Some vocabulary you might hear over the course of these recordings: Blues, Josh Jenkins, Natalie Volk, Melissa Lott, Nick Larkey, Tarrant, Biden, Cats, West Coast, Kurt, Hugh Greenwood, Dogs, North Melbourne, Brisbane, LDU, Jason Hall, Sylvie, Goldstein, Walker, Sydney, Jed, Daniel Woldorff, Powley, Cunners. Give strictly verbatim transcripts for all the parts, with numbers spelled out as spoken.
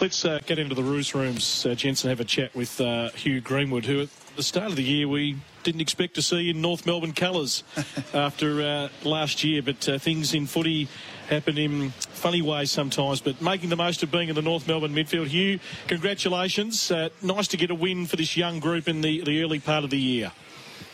Let's uh, get into the Roos Rooms, uh, gents, and have a chat with uh, Hugh Greenwood, who at the start of the year we didn't expect to see in North Melbourne colours after uh, last year, but uh, things in footy happen in funny ways sometimes, but making the most of being in the North Melbourne midfield. Hugh, congratulations. Uh, nice to get a win for this young group in the, the early part of the year.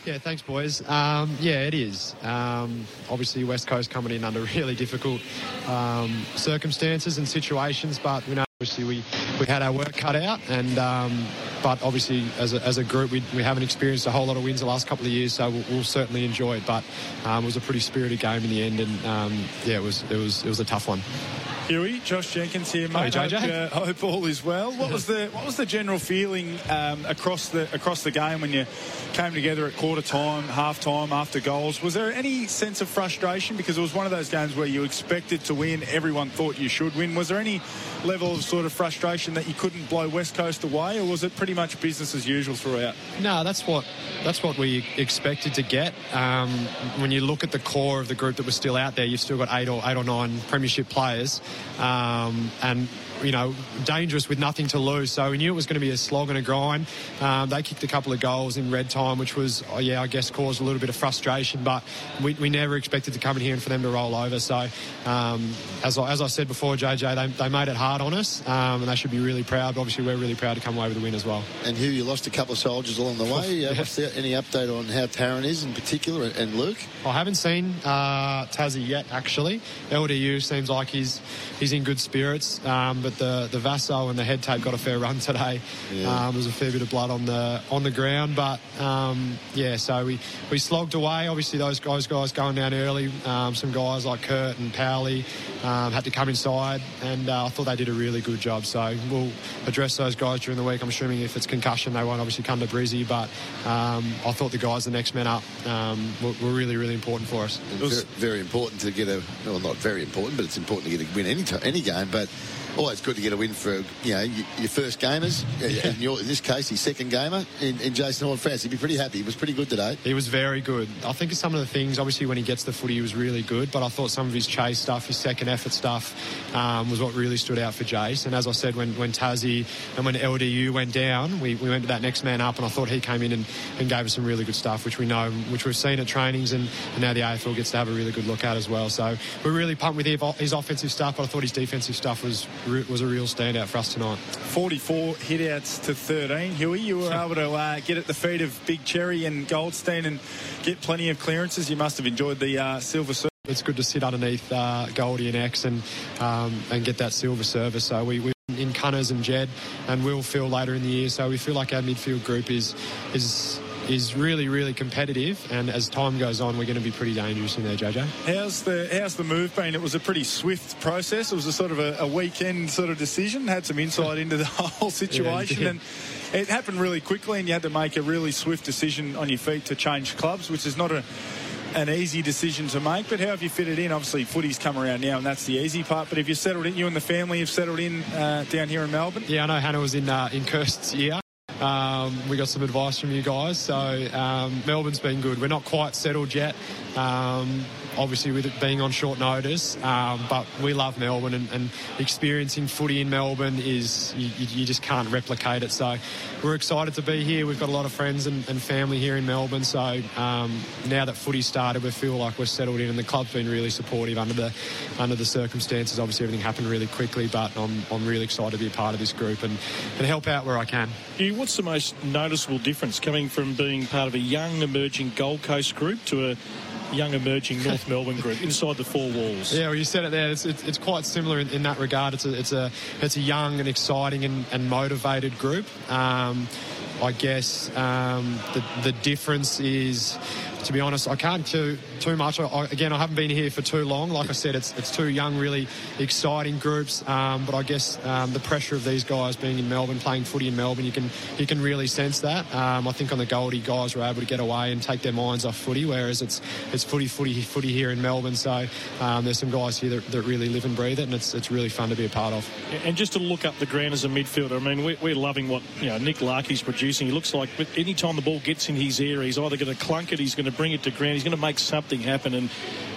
Yeah, thanks, boys. Um, yeah, it is. Um, obviously, West Coast coming in under really difficult um, circumstances and situations, but you know, obviously we, we had our work cut out, and um, but obviously as a, as a group we, we haven't experienced a whole lot of wins the last couple of years, so we'll, we'll certainly enjoy it. But um, it was a pretty spirited game in the end, and um, yeah, it was it was it was a tough one. Huey, Josh Jenkins here, mate. Hey, J J. Hope, uh, hope all is well. What was the what was the general feeling um, across the across the game when you came together at quarter time, half time, after goals? Was there any sense of frustration because it was one of those games where you expected to win, everyone thought you should win? Was there any level of sort of frustration that you couldn't blow West Coast away, or was it pretty much business as usual throughout? No, that's what that's what we expected to get. Um, when you look at the core of the group that was still out there, you've still got eight or eight or nine premiership players. Um, and, you know, dangerous with nothing to lose. So we knew it was going to be a slog and a grind. Um, they kicked a couple of goals in red time, which was, oh, yeah, I guess caused a little bit of frustration, but we, we never expected to come in here and for them to roll over. So um, as, I, as I said before, J J, they, they made it hard on us, um, and they should be really proud. But obviously, we're really proud to come away with a win as well. And Hugh, you lost a couple of soldiers along the way. Yeah. What's the, any update on how Tarrant is in particular and Luke? I haven't seen uh, Tassie yet, actually. L D U seems like he's he's in good spirits, um, but the the Vaso and the head tape got a fair run today. Yeah. Um, there was a fair bit of blood on the on the ground, but um, yeah, so we, we slogged away. Obviously, those guys guys going down early. Um, some guys like Kurt and Powley um, had to come inside, and uh, I thought they did a really good job. So we'll address those guys during the week. I'm assuming if it's concussion, they won't obviously come to Brizzy, but um, I thought the guys, the next men up, um, were, were really really important for us. It was very, very important to get a well, not very important, but it's important to get a win any t- any game, but. Always good to get a win for, you know, your first gamers. Yeah. In, your, in this case, his second gamer in, in Jason Hall in France. He'd be pretty happy. He was pretty good today. He was very good. I think of some of the things, obviously, when he gets the footy, he was really good. But I thought some of his chase stuff, his second effort stuff, um, was what really stood out for Jace. And as I said, when, when Tassie and when L D U went down, we, we went to that next man up, and I thought he came in and, and gave us some really good stuff, which we know, which we've seen at trainings, and, and now the A F L gets to have a really good look at as well. So we're really pumped with his offensive stuff, but I thought his defensive stuff was... was a real standout for us tonight. forty-four hit-outs to thirteen. Huey, you were able to uh, get at the feet of Big Cherry and Goldstein and get plenty of clearances. You must have enjoyed the uh, silver service. It's good to sit underneath uh, Goldie and X and um, and get that silver service. So we. we... in Cunners and Jed, and we'll feel later in the year. So we feel like our midfield group is is is really, really competitive, and as time goes on, we're going to be pretty dangerous in there, J J. How's the how's the move been? It was a pretty swift process. It was a sort of a, a weekend sort of decision. Had some insight into the whole situation, yeah, and it happened really quickly, and you had to make a really swift decision on your feet to change clubs, which is not a an easy decision to make, but how have you fitted in? Obviously, footy's come around now, and that's the easy part, but have you settled in? You and the family have settled in uh, down here in Melbourne? Yeah, I know Hannah was in uh, in Kirst's ear. Um, we got some advice from you guys, so um, Melbourne's been good. We're not quite settled yet, um, obviously with it being on short notice, um, but we love Melbourne, and, and experiencing footy in Melbourne is, you, you just can't replicate it, so we're excited to be here. We've got a lot of friends and, and family here in Melbourne, so um, now that footy started, we feel like we're settled in, and the club's been really supportive under the under the circumstances. Obviously, everything happened really quickly, but I'm, I'm really excited to be a part of this group and, and help out where I can. You, what's the most noticeable difference coming from being part of a young, emerging Gold Coast group to a young emerging North Melbourne group inside the four walls. Yeah, well, you said it there. It's, it's, it's quite similar in, in that regard. It's a, it's a, it's a young and exciting and, and motivated group. Um, I guess um, the, the difference is, to be honest, I can't do too much. I, I, again, I haven't been here for too long. Like I said, it's it's two young, really exciting groups. Um, but I guess um, the pressure of these guys being in Melbourne, playing footy in Melbourne, you can you can really sense that. Um, I think on the Goldie, guys were able to get away and take their minds off footy, whereas it's it's footy, footy, footy here in Melbourne. So um, there's some guys here that, that really live and breathe it, and it's it's really fun to be a part of. And just to look up the ground as a midfielder, I mean, we're, we're loving what you know Nick Larkey's producing. He looks like, but any time the ball gets in his area, he's either going to clunk it, he's going to bring it to ground, he's going to make something happen. And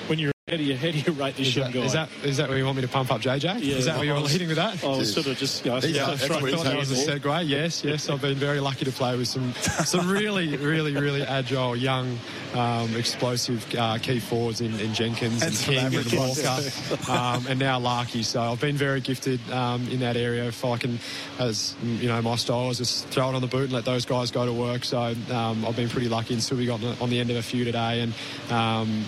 when you're how do you, how do you rate this is young that, guy? Is that, is that where you want me to pump up J J? Yeah, is that where you're was, leading with that? I was Jeez. sort of just... You know, yeah, I thought that was a segue. Yes, yes. I've been very lucky to play with some some really, really, really agile, young, um, explosive uh, key forwards in, in Jenkins That's and King and Walker um, and now Larkey. So I've been very gifted um, in that area. If I can, as you know, my style is just throw it on the boot and let those guys go to work. So um, I've been pretty lucky, and Sylvie got on the end of a few today. And... Um,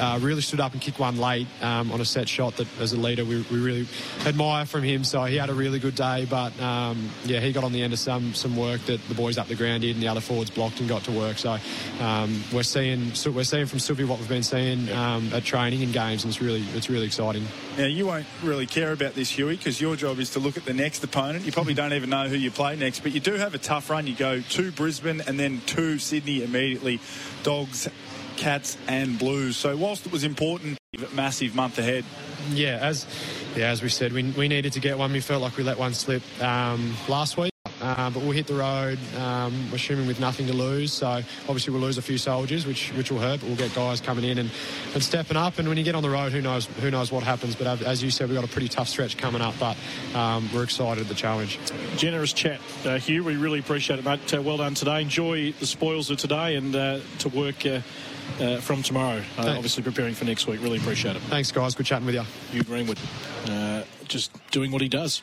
Uh, really stood up and kicked one late um, on a set shot that, as a leader, we, we really admire from him. So he had a really good day, but um, yeah, he got on the end of some some work that the boys up the ground did, and the other forwards blocked and got to work. So um, we're seeing so we're seeing from Sylvie what we've been seeing yeah. um, at training and games, and it's really it's really exciting. Now you won't really care about this, Huey, because your job is to look at the next opponent. You probably don't even know who you play next, but you do have a tough run. You go to Brisbane and then to Sydney immediately. Dogs, Cats and Blues. So whilst it was important, massive month ahead. Yeah, as yeah, as we said, we we needed to get one. We felt like we let one slip um, last week. Uh, but we'll hit the road, um, assuming with nothing to lose. So obviously we'll lose a few soldiers, which which will hurt. But we'll get guys coming in and, and stepping up. And when you get on the road, who knows who knows what happens. But as you said, we've got a pretty tough stretch coming up. But um, we're excited at the challenge. Generous chat, uh, Hugh. We really appreciate it, mate. Uh, well done today. Enjoy the spoils of today and uh, to work uh, uh, from tomorrow. Uh, obviously preparing for next week. Really appreciate it. Thanks, guys. Good chatting with you. Hugh Greenwood, uh, just doing what he does.